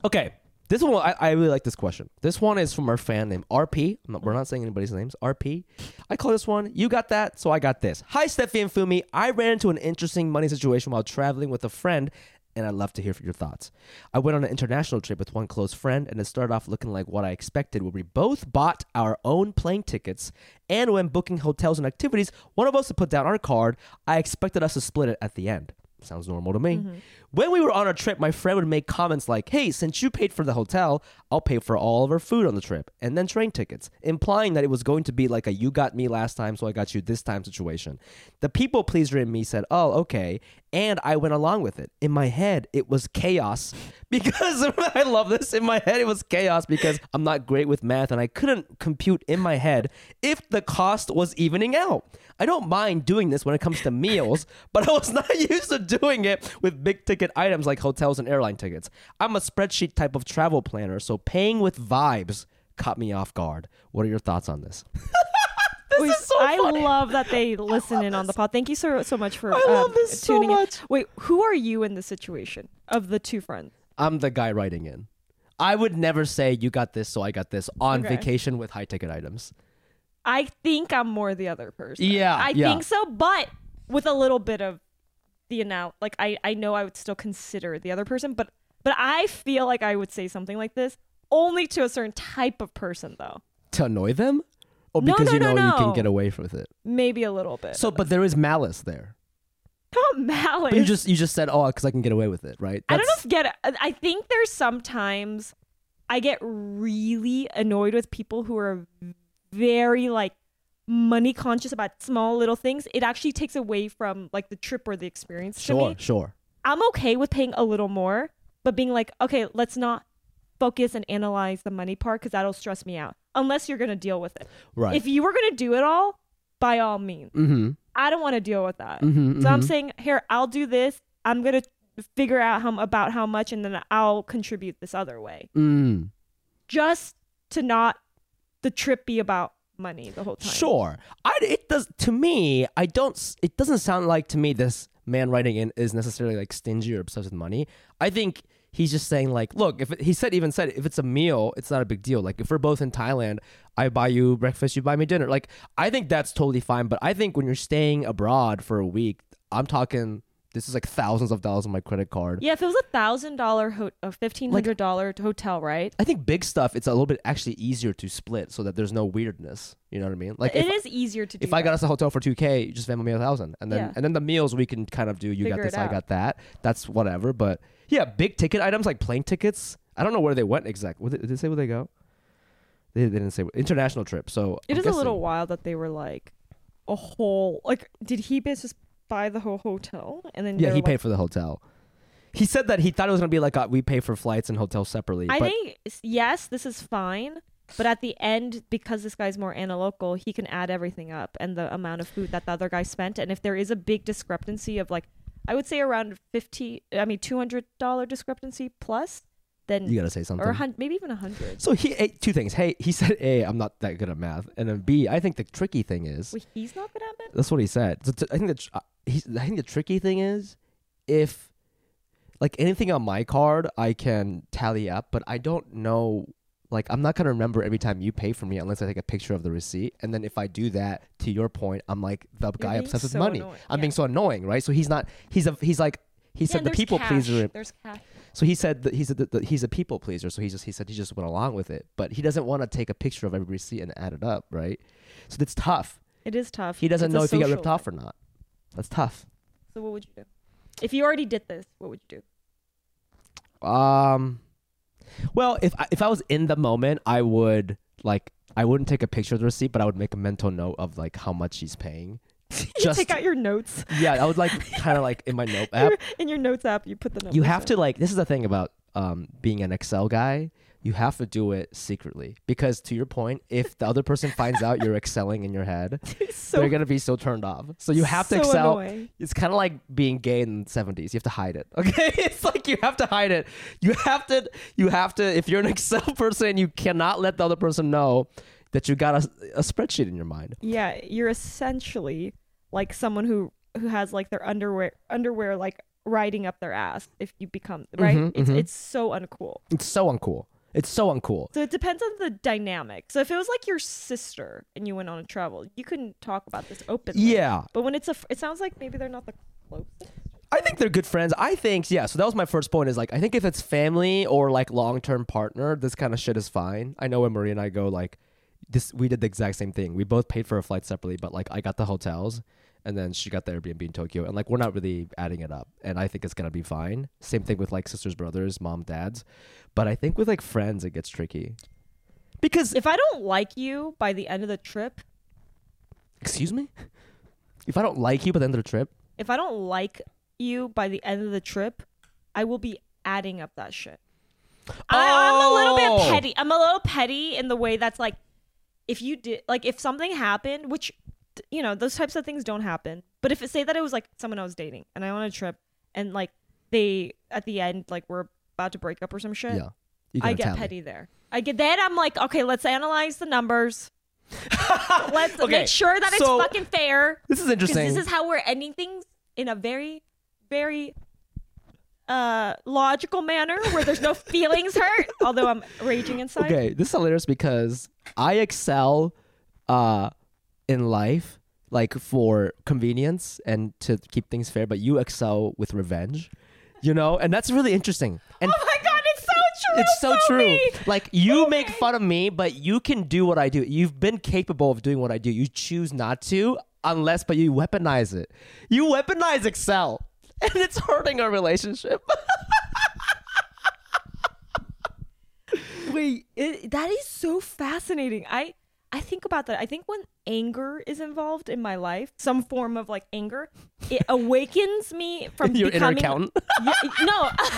okay, this one, I, I really like this question. This one is from our fan named R P. I'm not, we're not saying anybody's names. R P. I call this one, you got that, so I got this. Hi, Steffi and Fumi. I ran into an interesting money situation while traveling with a friend, and I'd love to hear your thoughts. I went on an international trip with one close friend, and it started off looking like what I expected, where we both bought our own plane tickets, and when booking hotels and activities, one of us would put down our card. I expected us to split it at the end. Sounds normal to me. Mm-hmm. When we were on our trip, my friend would make comments like, hey, since you paid for the hotel, I'll pay for all of our food on the trip and then train tickets, implying that it was going to be like a you got me last time, so I got you this time situation. The people pleaser in me said, oh, okay. And I went along with it. In my head, it was chaos because I love this. In my head, it was chaos because I'm not great with math and I couldn't compute in my head if the cost was evening out. I don't mind doing this when it comes to meals, but I was not used to doing it with big ticket items like hotels and airline tickets. I'm a spreadsheet type of travel planner, so paying with vibes caught me off guard. What are your thoughts on this? This Wait, is so I funny. love that they listen in this. on the pod. Thank you so so much for I love um, this tuning so much. in. Wait, who are you in the situation of the two friends? I'm the guy writing in. I would never say you got this, so I got this on okay. vacation with high ticket items. I think I'm more the other person. Yeah, I yeah. think so, but with a little bit of the anal- like I, I know I would still consider the other person, but but I feel like I would say something like this. Only to a certain type of person, though. To annoy them? Or because no, no, you know no, no. you can get away with it? Maybe a little bit. So, but there is malice there. Not malice. But you just you just said, oh, because I can get away with it, right? That's... I don't know if get... I think there's sometimes I get really annoyed with people who are very, like, money conscious about small little things. It actually takes away from, like, the trip or the experience sure, to me. Sure, sure. I'm okay with paying a little more, but being like, okay, let's not focus and analyze the money part because that'll stress me out. Unless you're going to deal with it. Right. If you were going to do it all, by all means. Mm-hmm. I don't want to deal with that. Mm-hmm, so mm-hmm. I'm saying, here, I'll do this. I'm going to figure out how, about how much, and then I'll contribute this other way. Mm. Just to not the trip be about money the whole time. Sure. I, it does, to me, I don't, it doesn't sound like to me this man writing in is necessarily like stingy or obsessed with money. I think he's just saying like, look, if it, he said even said if it's a meal, it's not a big deal. Like if we're both in Thailand, I buy you breakfast, you buy me dinner. Like I think that's totally fine. But I think when you're staying abroad for a week, I'm talking this is like thousands of dollars on my credit card. Yeah, if it was a thousand dollar, fifteen hundred dollar like, hotel, right? I think big stuff it's a little bit actually easier to split so that there's no weirdness. You know what I mean? Like it is easier to do. If that. I got us a hotel for two k, just Venmo me a thousand, and then yeah. and then the meals we can kind of do. You Figure got this, I got that. That's whatever. But yeah, big ticket items like plane tickets. I don't know where they went exactly. Did they say where they go? They, they didn't say where. International trip. So it I'm is guessing. a little wild that they were like a whole like. Did he just buy the whole hotel and then yeah he like, paid for the hotel. He said that he thought it was gonna be like uh, we pay for flights and hotels separately. I but think yes, this is fine, but at the end because this guy's more analytical, he can add everything up and the amount of food that the other guy spent. And if there is a big discrepancy of like I would say around fifty, I mean two hundred dollar discrepancy plus, then you gotta say something or maybe even a hundred. So he hey, two things. Hey, he said A, I'm not that good at math, and then B, I think the tricky thing is Wait, he's not good at math. That's what he said. So t- I think that. Uh, He's, I think the tricky thing is if like anything on my card I can tally up, but I don't know like I'm not going to remember every time you pay for me unless I take a picture of the receipt. And then if I do that, to your point, I'm like the guy obsessed with money. I'm being so annoying, right? So he's not he's a he's like he said the people pleaser. There's cash. So he said that he's a, that he's a people pleaser. So he just he said he just went along with it, but he doesn't want to take a picture of every receipt and add it up, right? So that's tough. It is tough. He doesn't know if he got ripped off or not. That's tough. So what would you do? If you already did this, what would you do? Um, well, if I, if I was in the moment, I would like I wouldn't take a picture of the receipt, but I would make a mental note of like how much she's paying. you Just take out your notes. Yeah, I would like kind of like in my note app. In your notes app, you put the notes. You have in. to like. This is the thing about um being an Excel guy. You have to do it secretly because, to your point, if the other person finds out you're excelling in your head, so, they're going to be so turned off. So you have to so excel. Annoying. It's kind of like being gay in the seventies. You have to hide it. Okay? It's like you have to hide it. You have to, you have to, if you're an Excel person, you cannot let the other person know that you got a, a spreadsheet in your mind. Yeah. You're essentially like someone who, who has like their underwear, underwear, like riding up their ass if you become, right? Mm-hmm, it's, mm-hmm. it's so uncool. It's so uncool. It's so uncool. So it depends on the dynamic. So if it was like your sister and you went on a travel, you couldn't talk about this openly. Yeah. But when it's a, it sounds like maybe they're not the closest. I think they're good friends. I think, yeah. So that was my first point is like, I think if it's family or like long-term partner, this kind of shit is fine. I know when Marie and I go like this, we did the exact same thing. We both paid for a flight separately, but like I got the hotels and then she got the Airbnb in Tokyo. And like, we're not really adding it up. And I think it's going to be fine. Same thing with like sisters, brothers, mom, dads. But I think with like friends, it gets tricky. Because if I don't like you by the end of the trip. Excuse me? If I don't like you by the end of the trip. If I don't like you by the end of the trip, I will be adding up that shit. Oh! I, I'm a little bit petty. I'm a little petty in the way that's like, if you did, like if something happened, which, you know, those types of things don't happen. But if it say that it was like someone I was dating and I went on a trip and like they at the end like we're about to break up or some shit. Yeah, I get petty me. there. I get that. I'm like, okay, let's analyze the numbers. Let's okay. make sure that so, it's fucking fair. This is interesting. This is how we're ending things in a very, very uh, logical manner where there's no feelings hurt. Although I'm raging inside. Okay, this is hilarious because I excel. Uh, in life like for convenience and to keep things fair, but you excel with revenge, you know, and that's really interesting. And oh my god, it's so It's so, so true. Me. Like you so make me. fun of me, but you can do what I do. You've been capable of doing what I do. You choose not to, unless, but you weaponize it. You weaponize Excel, and it's hurting our relationship. Wait, it, that is so fascinating. I, I think about that. I think when anger is involved in my life, some form of like anger, it awakens me from your becoming, inner accountant. Yeah, no, uh,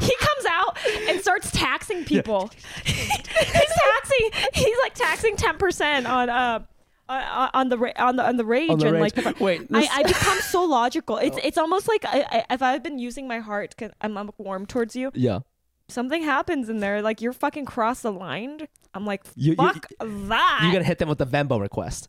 he comes out and starts taxing people. Yeah. he's taxing. He's like taxing ten percent on uh on, on the on the on the rage on the and rage. like. Wait, I, I become so logical. It's oh. it's almost like I, I, if I've been using my heart, 'cause I'm, I'm warm towards you. Yeah. Something happens in there, like you're fucking cross-aligned. I'm like, fuck you, you, that. You're gonna hit them with the Venmo request.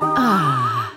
Ah.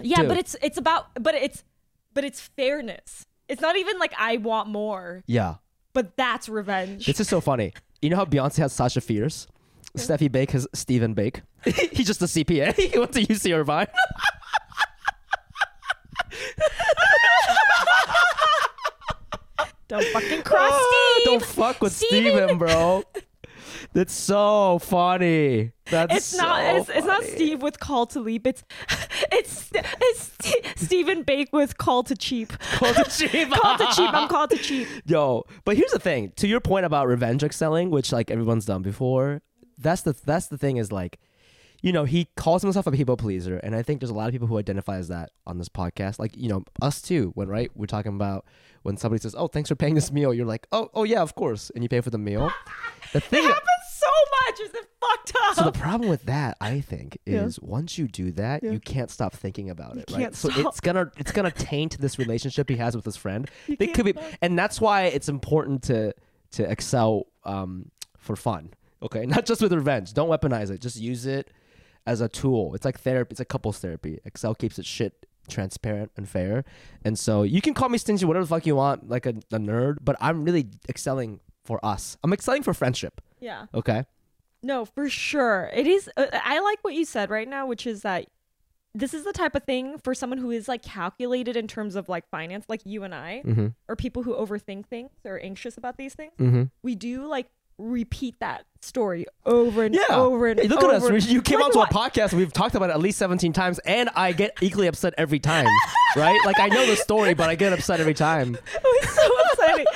Yeah, Dude. but it's it's about but it's but it's fairness. It's not even like I want more. Yeah. But that's revenge. This is so funny. You know how Beyonce has Sasha Fierce? Steffi Baik has Stephen Baik. He's just a C P A. He went to U C Irvine. Don't fucking cross oh, Steve. Don't fuck with Steven, Steven bro. That's so funny. That's it's so not. It's, funny. It's not Steve with call to leap. It's it's it's St- Stephen Baik with call to cheap. Call to cheap. Call to cheap. I'm called to cheap. Yo, but here's the thing. To your point about revenge excelling, which like everyone's done before, that's the that's the thing is like, you know, he calls himself a people pleaser, and I think there's a lot of people who identify as that on this podcast. Like, you know, us too. When right, we're talking about when somebody says, "Oh, thanks for paying this meal," you're like, "Oh, oh yeah, of course," and you pay for the meal. The thing it happens so much. Is it fucked up? So the problem with that, I think, is yeah. once you do that, yeah. you can't stop thinking about it. You right? Can't so stop. it's gonna it's gonna taint this relationship he has with his friend. You they could be, stop. And that's why it's important to to excel um, for fun. Okay, not just with revenge. Don't weaponize it. Just use it as a tool. It's like therapy. It's a couples therapy. Excel keeps its shit transparent and fair. And so you can call me stingy, whatever the fuck you want, like a, a nerd, but I'm really excelling for us. I'm excelling for friendship. Yeah. Okay. No, for sure. It is. Uh, I like what you said right now, which is that this is the type of thing for someone who is like calculated in terms of like finance, like you and I, mm-hmm. or people who overthink things or are anxious about these things. Mm-hmm. We do like repeat that story over and yeah. over and hey, look over. Look at us. You came onto a podcast. We've talked about it at least seventeen times, and I get equally upset every time, right? Like, I know the story, but I get upset every time. It's so upsetting.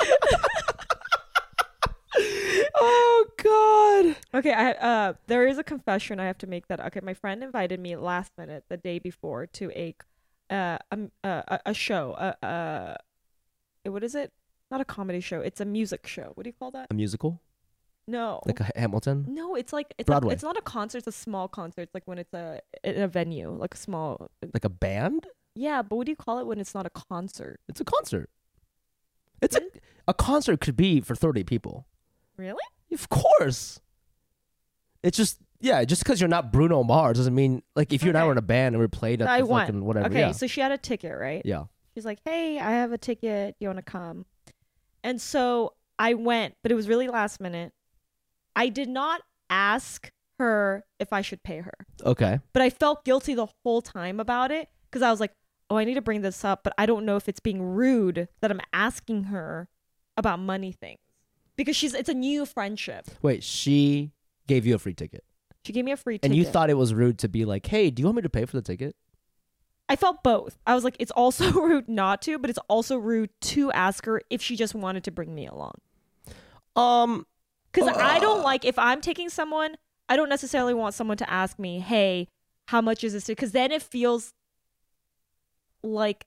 Oh, God. Okay, I uh, there is a confession I have to make that. Okay, my friend invited me last minute, the day before, to a uh, um, uh, a show. Uh, uh, what is it? Not a comedy show. It's a music show. What do you call that? A musical? No, like a Hamilton. No, it's like it's Broadway. A, it's not a concert. It's a small concert. It's like when it's a in a venue, like a small, like a band. Yeah, but what do you call it when it's not a concert? It's a concert. It's mm-hmm. a a concert could be for thirty people. Really? Of course. It's just yeah, just because you're not Bruno Mars doesn't mean like if you okay. and I were in a band and we played at I the won. fucking whatever. Okay, yeah. So she had a ticket, right? Yeah. She's like, "Hey, I have a ticket. You want to come?" And so I went, but it was really last minute. I did not ask her if I should pay her. Okay. But I felt guilty the whole time about it because I was like, oh, I need to bring this up, but I don't know if it's being rude that I'm asking her about money things because she's it's a new friendship. Wait, she gave you a free ticket? She gave me a free ticket. And you thought it was rude to be like, hey, do you want me to pay for the ticket? I felt both. I was like, it's also rude not to, but it's also rude to ask her if she just wanted to bring me along. Um... Because uh. I don't like, if I'm taking someone, I don't necessarily want someone to ask me, hey, how much is this? Because then it feels like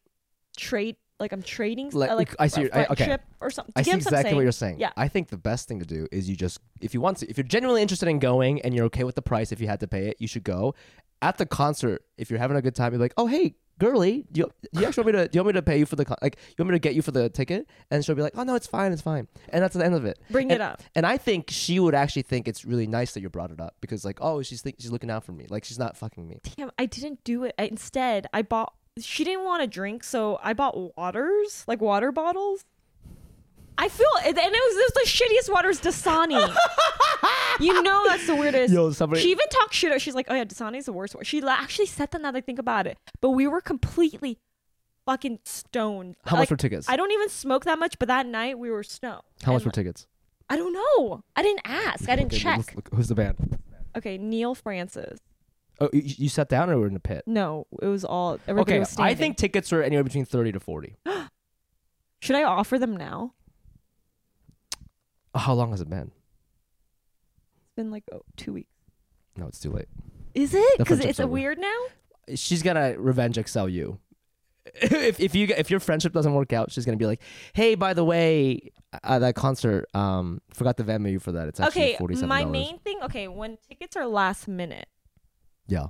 trade, like I'm trading, like, uh, like I see, a I, okay. trip or something. I see exactly saying. what you're saying. Yeah. I think the best thing to do is you just, if you want to, if you're genuinely interested in going and you're okay with the price, if you had to pay it, you should go. At the concert, if you're having a good time, you're like, oh, hey, girly, do you, do you actually want me to? Do you want me to pay you for the con- like? You want me to get you for the ticket? And she'll be like, "Oh no, it's fine, it's fine." And that's the end of it. Bring and, it up. And I think she would actually think it's really nice that you brought it up because, like, oh, she's think- she's looking out for me. Like, she's not fucking me. Damn, I didn't do it. I, instead, I bought. She didn't want a drink, so I bought waters, like water bottles. I feel, and it was, it was the shittiest waters, Dasani. You know that's the weirdest. Yo, somebody... She even talked shit. She's like, oh yeah, Dasani's the worst one. She actually said that now that I think about it. But we were completely fucking stoned. How like, much were tickets? I don't even smoke that much, but that night we were stoned. How and much were tickets? I don't know. I didn't ask. I didn't okay, check. Look, look, who's the band? Okay, Neil Francis. Oh, you, you sat down or were in a pit? No, it was all, everybody okay, was standing. I think tickets were anywhere between thirty to forty. Should I offer them now? How long has it been? It's been like oh, two weeks. No, it's too late. Is it? Because it's a weird now? She's going to revenge Excel you. if if you if your friendship doesn't work out, she's going to be like, hey, by the way, uh, that concert, um, forgot to Venmo you for that. It's actually okay, forty-seven dollars. Okay, my main thing, okay, when tickets are last minute. Yeah.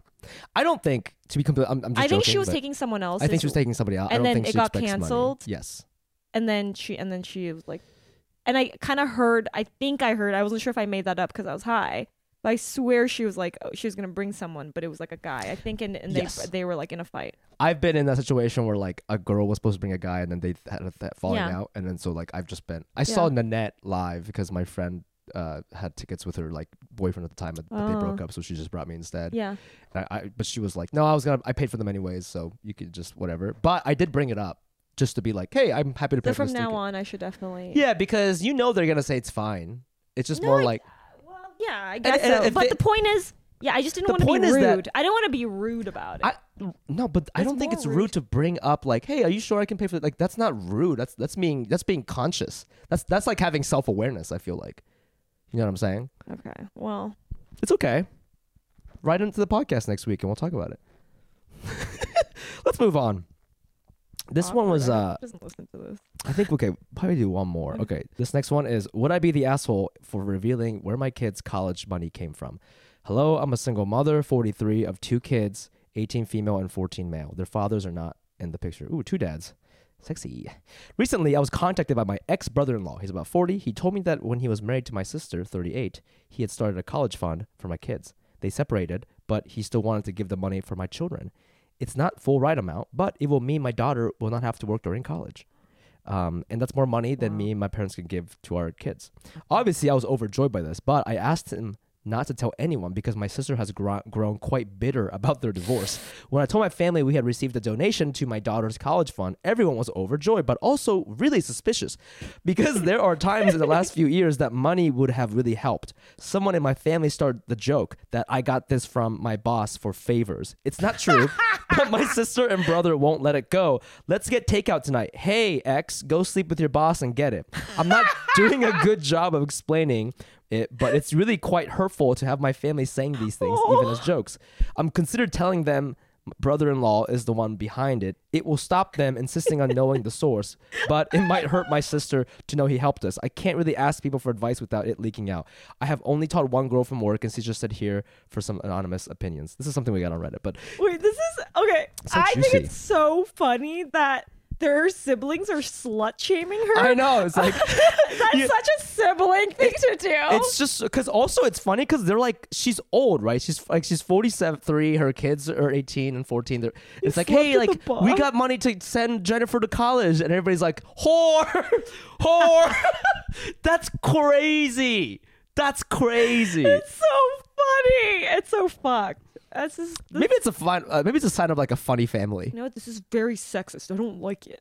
I don't think, to be complete, I'm, I'm just I think joking, she was taking someone else. I think she was taking somebody else. And I don't then think it she got canceled. Money. Yes. And then she And then she was like, and I kind of heard, I think I heard, I wasn't sure if I made that up because I was high, but I swear she was like, oh, she was going to bring someone, but it was like a guy, I think, and, and yes. they they were like in a fight. I've been in that situation where like a girl was supposed to bring a guy and then they had a th- falling yeah. out. And then so like I've just been, I yeah. saw Nanette live because my friend uh, had tickets with her like boyfriend at the time, but oh. they broke up. So she just brought me instead. Yeah. And I, I, but she was like, no, I was going to, I paid for them anyways. So you could just whatever. But I did bring it up. Just to be like, hey, I'm happy to pay so for this ticket. From now on, I should definitely... Yeah, because you know they're going to say it's fine. It's just no, more I, like... Well, yeah, I guess and, and, so. But they, the point is... Yeah, I just didn't want to be rude. I don't want to be rude about it. I, no, but it's I don't think it's rude. rude to bring up like, hey, are you sure I can pay for it? Like, that's not rude. That's that's being, that's being conscious. That's, that's like having self-awareness, I feel like. You know what I'm saying? Okay, well... It's okay. Write into the podcast next week and we'll talk about it. Let's move on. This awkward. one was uh doesn't listen to this. I think okay, probably do one more. Okay. This next one is, would I be the asshole for revealing where my kids' college money came from? Hello, I'm a single mother, forty-three, of two kids, eighteen female and fourteen male. Their fathers are not in the picture. Ooh, two dads. Sexy. Recently, I was contacted by my ex-brother-in-law. He's about forty. He told me that when he was married to my sister, thirty-eight, he had started a college fund for my kids. They separated, but he still wanted to give the money for my children. It's not full right amount, but it will mean my daughter will not have to work during college. Um, and that's more money than wow. me and my parents can give to our kids. Obviously, I was overjoyed by this, but I asked him not to tell anyone because my sister has gro- grown quite bitter about their divorce. When I told my family we had received a donation to my daughter's college fund, everyone was overjoyed, but also really suspicious because there are times in the last few years that money would have really helped. Someone in my family started the joke that I got this from my boss for favors. It's not true. But my sister and brother won't let it go. Let's get takeout tonight. Hey, ex, go sleep with your boss and get it. I'm not doing a good job of explaining it, but it's really quite hurtful to have my family saying these things, oh. even as jokes. I'm considered telling them brother-in-law is the one behind it. It will stop them insisting on knowing the source, but it might hurt my sister to know he helped us. I can't really ask people for advice without it leaking out. I have only taught one girl from work, and she's just said here for some anonymous opinions. This is something we got on Reddit, but wait, this is okay. So I think it's so funny that their siblings are slut shaming her. I know. It's like that's you, such a sibling thing to do. It's just because also it's funny because they're like, she's old, right? She's like she's forty-seven, three. Her kids are eighteen and fourteen. They're, it's you like, hey, like we got money to send Jennifer to college, and everybody's like, whore, whore. That's crazy. That's crazy. It's so funny. It's so fucked. That's just, that's maybe it's a fun, uh, maybe it's a sign of like a funny family. No, this is very sexist. I don't like it.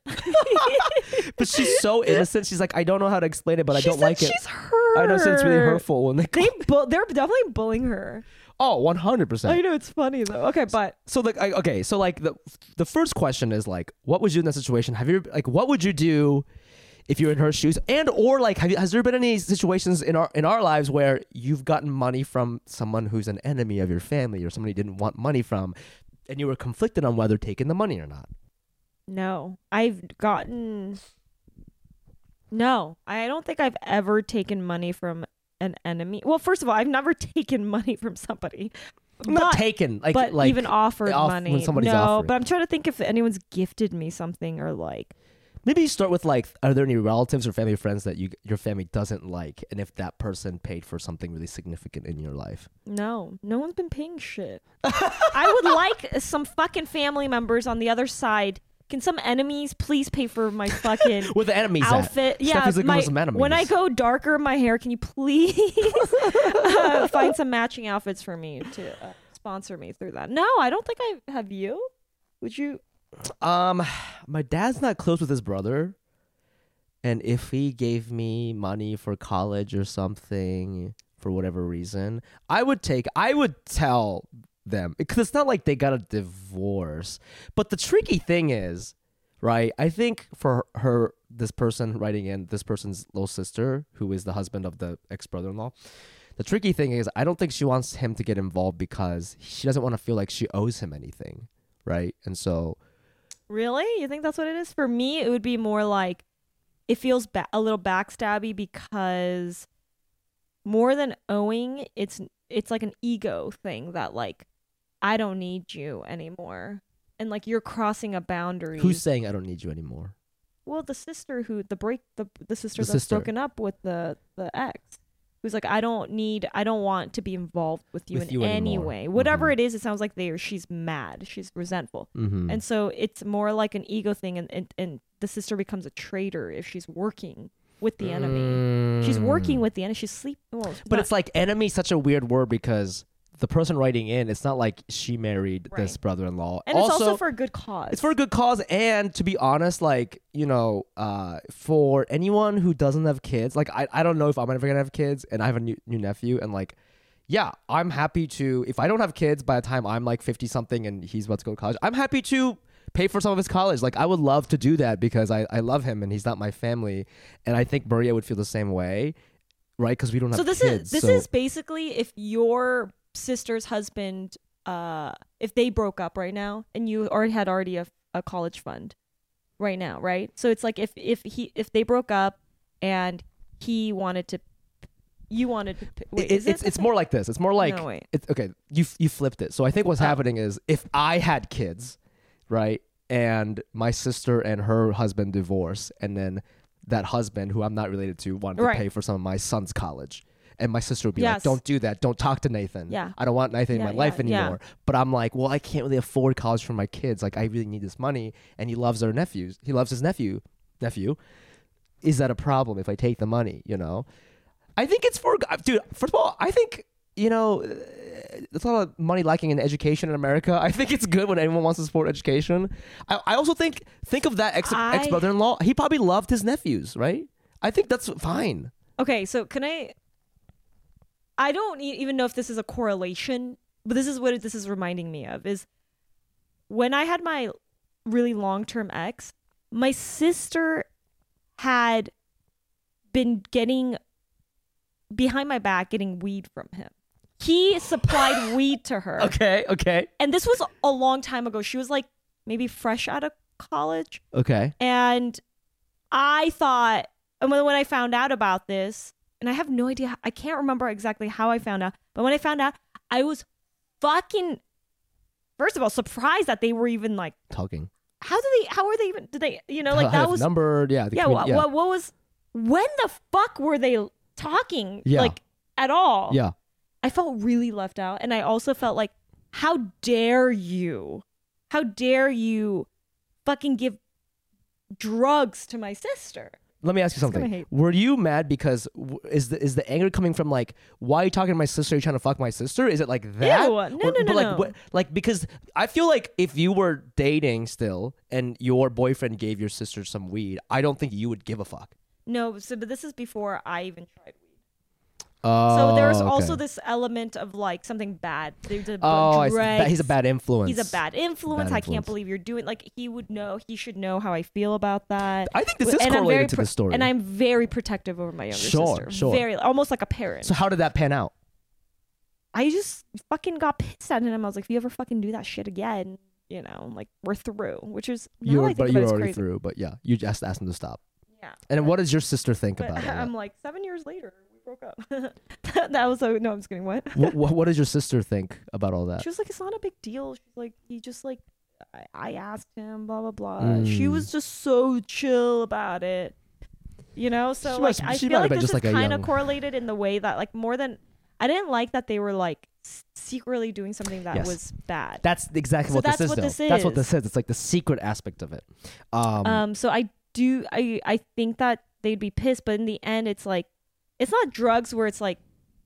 But she's so innocent. She's like, I don't know how to explain it, but she I don't like she's it. She's hurt. I know, so it's really hurtful when they. They bu- they're definitely bullying her. Oh, one hundred percent. I know, it's funny though. Okay, but so, so like, I, okay, so like the the first question is like, what would you do in that situation? Have you like, what would you do if you're in her shoes, and or like, have you, has there been any situations in our in our lives where you've gotten money from someone who's an enemy of your family or somebody you didn't want money from, and you were conflicted on whether taking the money or not? No, I've gotten. No, I don't think I've ever taken money from an enemy. Well, first of all, I've never taken money from somebody. Not, not taken, like, but like even offered off, money. When somebody's no, offering. But I'm trying to think if anyone's gifted me something or like. Maybe you start with like, are there any relatives or family friends that you your family doesn't like, and if that person paid for something really significant in your life? No, no one's been paying shit. I would like some fucking family members on the other side. Can some enemies please pay for my fucking with the enemies outfit? At. Yeah, my, enemies. When I go darker my hair, can you please uh, find some matching outfits for me to uh, sponsor me through that? No, I don't think I have. You? Would you? Um, my dad's not close with his brother, and if he gave me money for college or something for whatever reason, I would take. I would tell. Them because it's not like they got a divorce, but the tricky thing is, right? I think for her, this person writing in, this person's little sister, who is the husband of the ex brother-in-law, the tricky thing is, I don't think she wants him to get involved because she doesn't want to feel like she owes him anything, right? And so, really, you think that's what it is? For me, it would be more like it feels ba- a little backstabby because more than owing, it's it's like an ego thing that like. I don't need you anymore. And like you're crossing a boundary. Who's saying I don't need you anymore? Well, the sister who the break the the sister the that's sister. broken up with the, the ex. Who's like, I don't need I don't want to be involved with you with in you any anymore. way. Whatever mm-hmm. it is, it sounds like they or she's mad. She's resentful. Mm-hmm. And so it's more like an ego thing, and, and, and the sister becomes a traitor if she's working with the enemy. Mm. She's working with the enemy. She's sleeping. Well, but not. It's like enemy such a weird word because the person writing in, it's not like she married right. this brother-in-law. And also, it's also for a good cause. It's for a good cause. And to be honest, like, you know, uh, for anyone who doesn't have kids, like, I, I don't know if I'm ever going to have kids, and I have a new, new nephew. And like, yeah, I'm happy to, if I don't have kids by the time I'm like fifty something and he's about to go to college, I'm happy to pay for some of his college. Like, I would love to do that because I, I love him and he's not my family. And I think Maria would feel the same way, right? Because we don't have so this kids. Is, this so this is basically if you're... sister's husband, uh if they broke up right now and you already had already a, a college fund right now, right? So it's like if if he if they broke up and he wanted to you wanted to wait, it, is it's, it it's more like this it's more like no, it's okay you you flipped it. So I think what's oh. happening is if I had kids, right, and my sister and her husband divorce, and then that husband who I'm not related to wanted right. to pay for some of my son's college. And my sister would be yes. like, don't do that. Don't talk to Nathan. Yeah. I don't want Nathan yeah, in my yeah, life anymore. Yeah. But I'm like, well, I can't really afford college for my kids. Like, I really need this money. And he loves our nephews. He loves his nephew. Nephew. Is that a problem if I take the money, you know? I think it's for... Dude, first of all, I think, you know, there's a lot of money lacking in education in America. I think it's good when anyone wants to support education. I, I also think... Think of that ex, I... ex-brother-in-law. He probably loved his nephews, right? I think that's fine. Okay, so can I... I don't even know if this is a correlation, but this is what this is reminding me of, is when I had my really long-term ex, my sister had been getting, behind my back, getting weed from him. He supplied weed to her. Okay, okay. And this was a long time ago. She was like maybe fresh out of college. Okay. And I thought, and when I found out about this, and I have no idea. I can't remember exactly how I found out. But when I found out, I was fucking, first of all, surprised that they were even like talking. How do they, how are they even, did they, you know, like uh, that was numbered. Yeah. Yeah, well, yeah. What, what was, when the fuck were they talking? Yeah. Like at all? Yeah. I felt really left out. And I also felt like, how dare you? How dare you fucking give drugs to my sister? Let me ask you something. Were you mad because is the is the anger coming from like, why are you talking to my sister? Are you trying to fuck my sister? Is it like that? Ew, no, or, no, no, but like, no. What, like, because I feel like if you were dating still and your boyfriend gave your sister some weed, I don't think you would give a fuck. No, so but this is before I even tried weed. Oh, so there's okay. also this element of like something bad. There's a oh, dregs, he's a bad influence. He's a bad influence. Bad I influence. Can't believe you're doing like he would know. He should know how I feel about that. I think this is and correlated to pro- the story. And I'm very protective over my younger sure, sister. Sure, very almost like a parent. So how did that pan out? I just fucking got pissed at him. I was like, if you ever fucking do that shit again, you know, like we're through. Which is you were, but you were already crazy. Through. But yeah, you just asked him to stop. Yeah. And but, what does your sister think but, about it? I'm like seven years later. Broke up. that, that was so. No, I'm just kidding. What? what? What? What does your sister think about all that? She was like, it's not a big deal. She's like, he just like, I, I asked him, blah blah blah. Mm. She was just so chill about it, you know. So she like, must, I feel like this is like kind of young... correlated in the way that like more than I didn't like that they were like secretly doing something that yes. was bad. That's exactly so what that's this what is. What this is. That's what this is. It's like the secret aspect of it. Um. um so I do. I I think that they'd be pissed, but in the end, it's like. It's not drugs where it's like,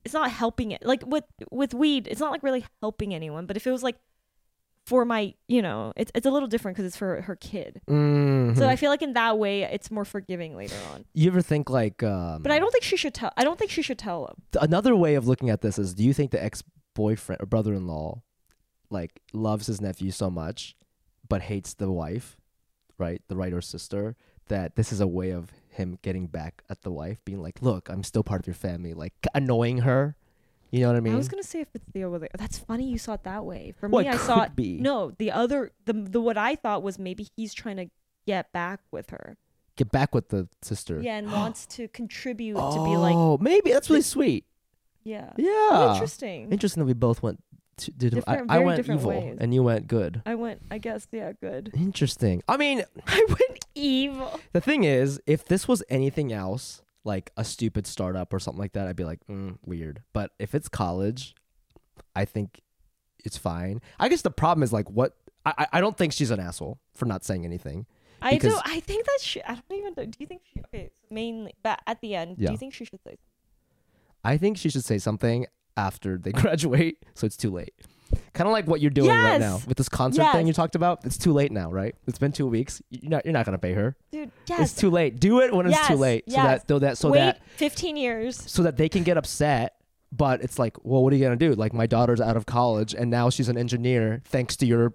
it's not helping it. Like with, with weed, it's not like really helping anyone. But if it was like for my, you know, it's it's a little different because it's for her kid. Mm-hmm. So I feel like in that way, it's more forgiving later on. You ever think like... Um, but I don't think she should tell. I don't think she should tell him. Another way of looking at this is, do you think the ex-boyfriend or brother-in-law like loves his nephew so much but hates the wife, right? The right or sister, that this is a way of... him getting back at the wife, being like, look, I'm still part of your family, like annoying her, you know what I mean? I was gonna say if it's the other, that's funny you saw it that way. For well, me, I saw it be. No, the other, the, the what I thought was maybe he's trying to get back with her, get back with the sister, yeah, and wants to contribute oh, to be like, oh, maybe that's really sweet, yeah, yeah, oh, interesting, interesting that we both went. To, to, I, I went evil ways. And you went good. I went, I guess, yeah, good. Interesting. I mean, I went evil. The thing is, if this was anything else, like a stupid startup or something like that, I'd be like, mm, weird. But if it's college, I think it's fine. I guess the problem is like what, I, I don't think she's an asshole for not saying anything. I do. I think that she, I don't even know. Do you think she, okay, mainly, but at the end, yeah. Do you think she should say something? I think she should say something. After they graduate, so it's too late. Kind of like what you're doing yes! right now with this concert yes! thing you talked about. It's too late now, right? It's been two weeks. You're not, you're not gonna pay her, dude. Yes. It's too late. Do it when yes! it's too late, yes! so that so that so Wait that fifteen years, so that they can get upset. But it's like, well, what are you gonna do? Like my daughter's out of college and now she's an engineer thanks to your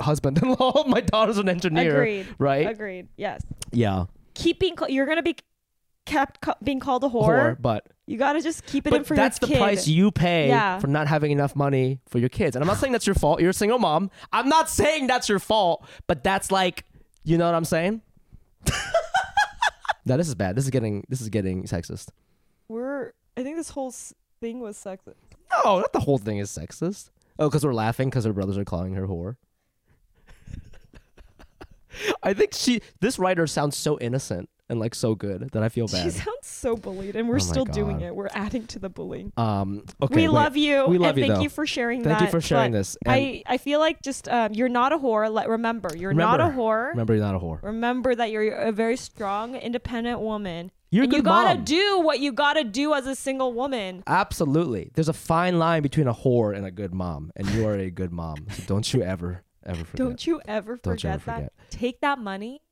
husband-in-law. My daughter's an engineer. Agreed. Right? Agreed. Yes. Yeah. Keeping you're gonna be. Kept co- being called a whore, whore, but you gotta just keep it but in for your kid. That's the price you pay yeah. for not having enough money for your kids. And I'm not saying that's your fault. You're a single mom. I'm not saying that's your fault, but that's like, you know what I'm saying? No, this is bad. This is getting this is getting sexist. We're I think this whole thing was sexist. No, not the whole thing is sexist. Oh, because we're laughing because her brothers are calling her whore. I think she. This writer sounds so innocent. And like so good that I feel bad. She sounds so bullied, and we're oh still God. doing it. We're adding to the bullying. Um, okay, we wait. love you. We love and you. Thank though. you for sharing. Thank that, you for sharing this. And I I feel like just um, you're not a whore. Let remember you're remember, not a whore. Remember you're not a whore. Remember that you're a very strong, independent woman. You're and a good you gotta mom. do what you gotta do as a single woman. Absolutely. There's a fine line between a whore and a good mom, and you are a good mom. So don't you ever ever forget. Don't you ever forget, don't you ever forget that. Forget. Take that money.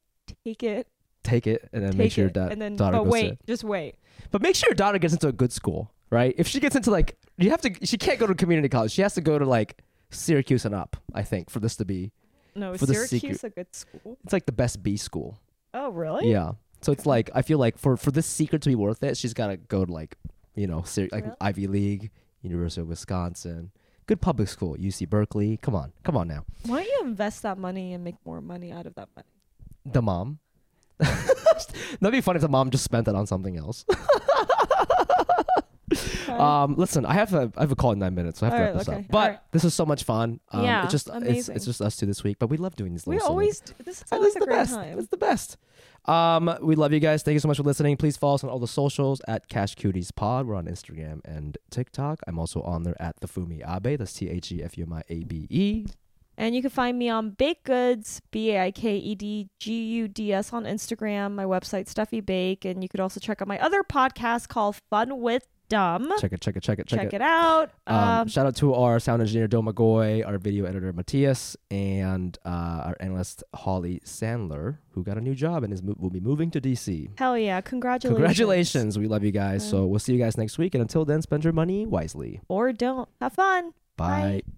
Take it. Take it and then Take make sure your da- and then, daughter but goes wait, to, just wait. But make sure your daughter gets into a good school, right? If she gets into like, you have to, she can't go to community college. She has to go to like Syracuse and up, I think, for this to be. No, is Syracuse a good school? It's like the best B school. Oh, really? Yeah. So it's like, I feel like for, for this secret to be worth it, she's got to go to like, you know, Syr- like really? Ivy League, University of Wisconsin. Good public school, U C Berkeley. Come on. Come on now. Why don't you invest that money and make more money out of that money? The mom. That'd be funny if the mom just spent it on something else. Okay. Um, listen, I have a I have a call in nine minutes, so I have All to wrap right, this okay. up. But right. this is so much fun. Um, yeah, it's just it's, it's just us two this week, but we love doing these. We always do. This is always a great best. time. It's the best. Um, we love you guys. Thank you so much for listening. Please follow us on all the socials at Cash Cuties Pod. We're on Instagram and TikTok. I'm also on there at the Fumi Abe. That's T H E F U M I A B E. And you can find me on Baked Goods, B A I K E D G U D S on Instagram, my website, Steffi Baik. And you could also check out my other podcast called Fun With dumb. Check it, check it, check it, check, check it. it out. Um, um, shout out to our sound engineer, Dom McGoy, our video editor, Matthias, and uh, our analyst, Holly Sandler, who got a new job and is mo- will be moving to D C. Hell yeah. Congratulations. Congratulations. We love you guys. Um, so we'll see you guys next week. And until then, spend your money wisely. Or don't. Have fun. Bye. Bye.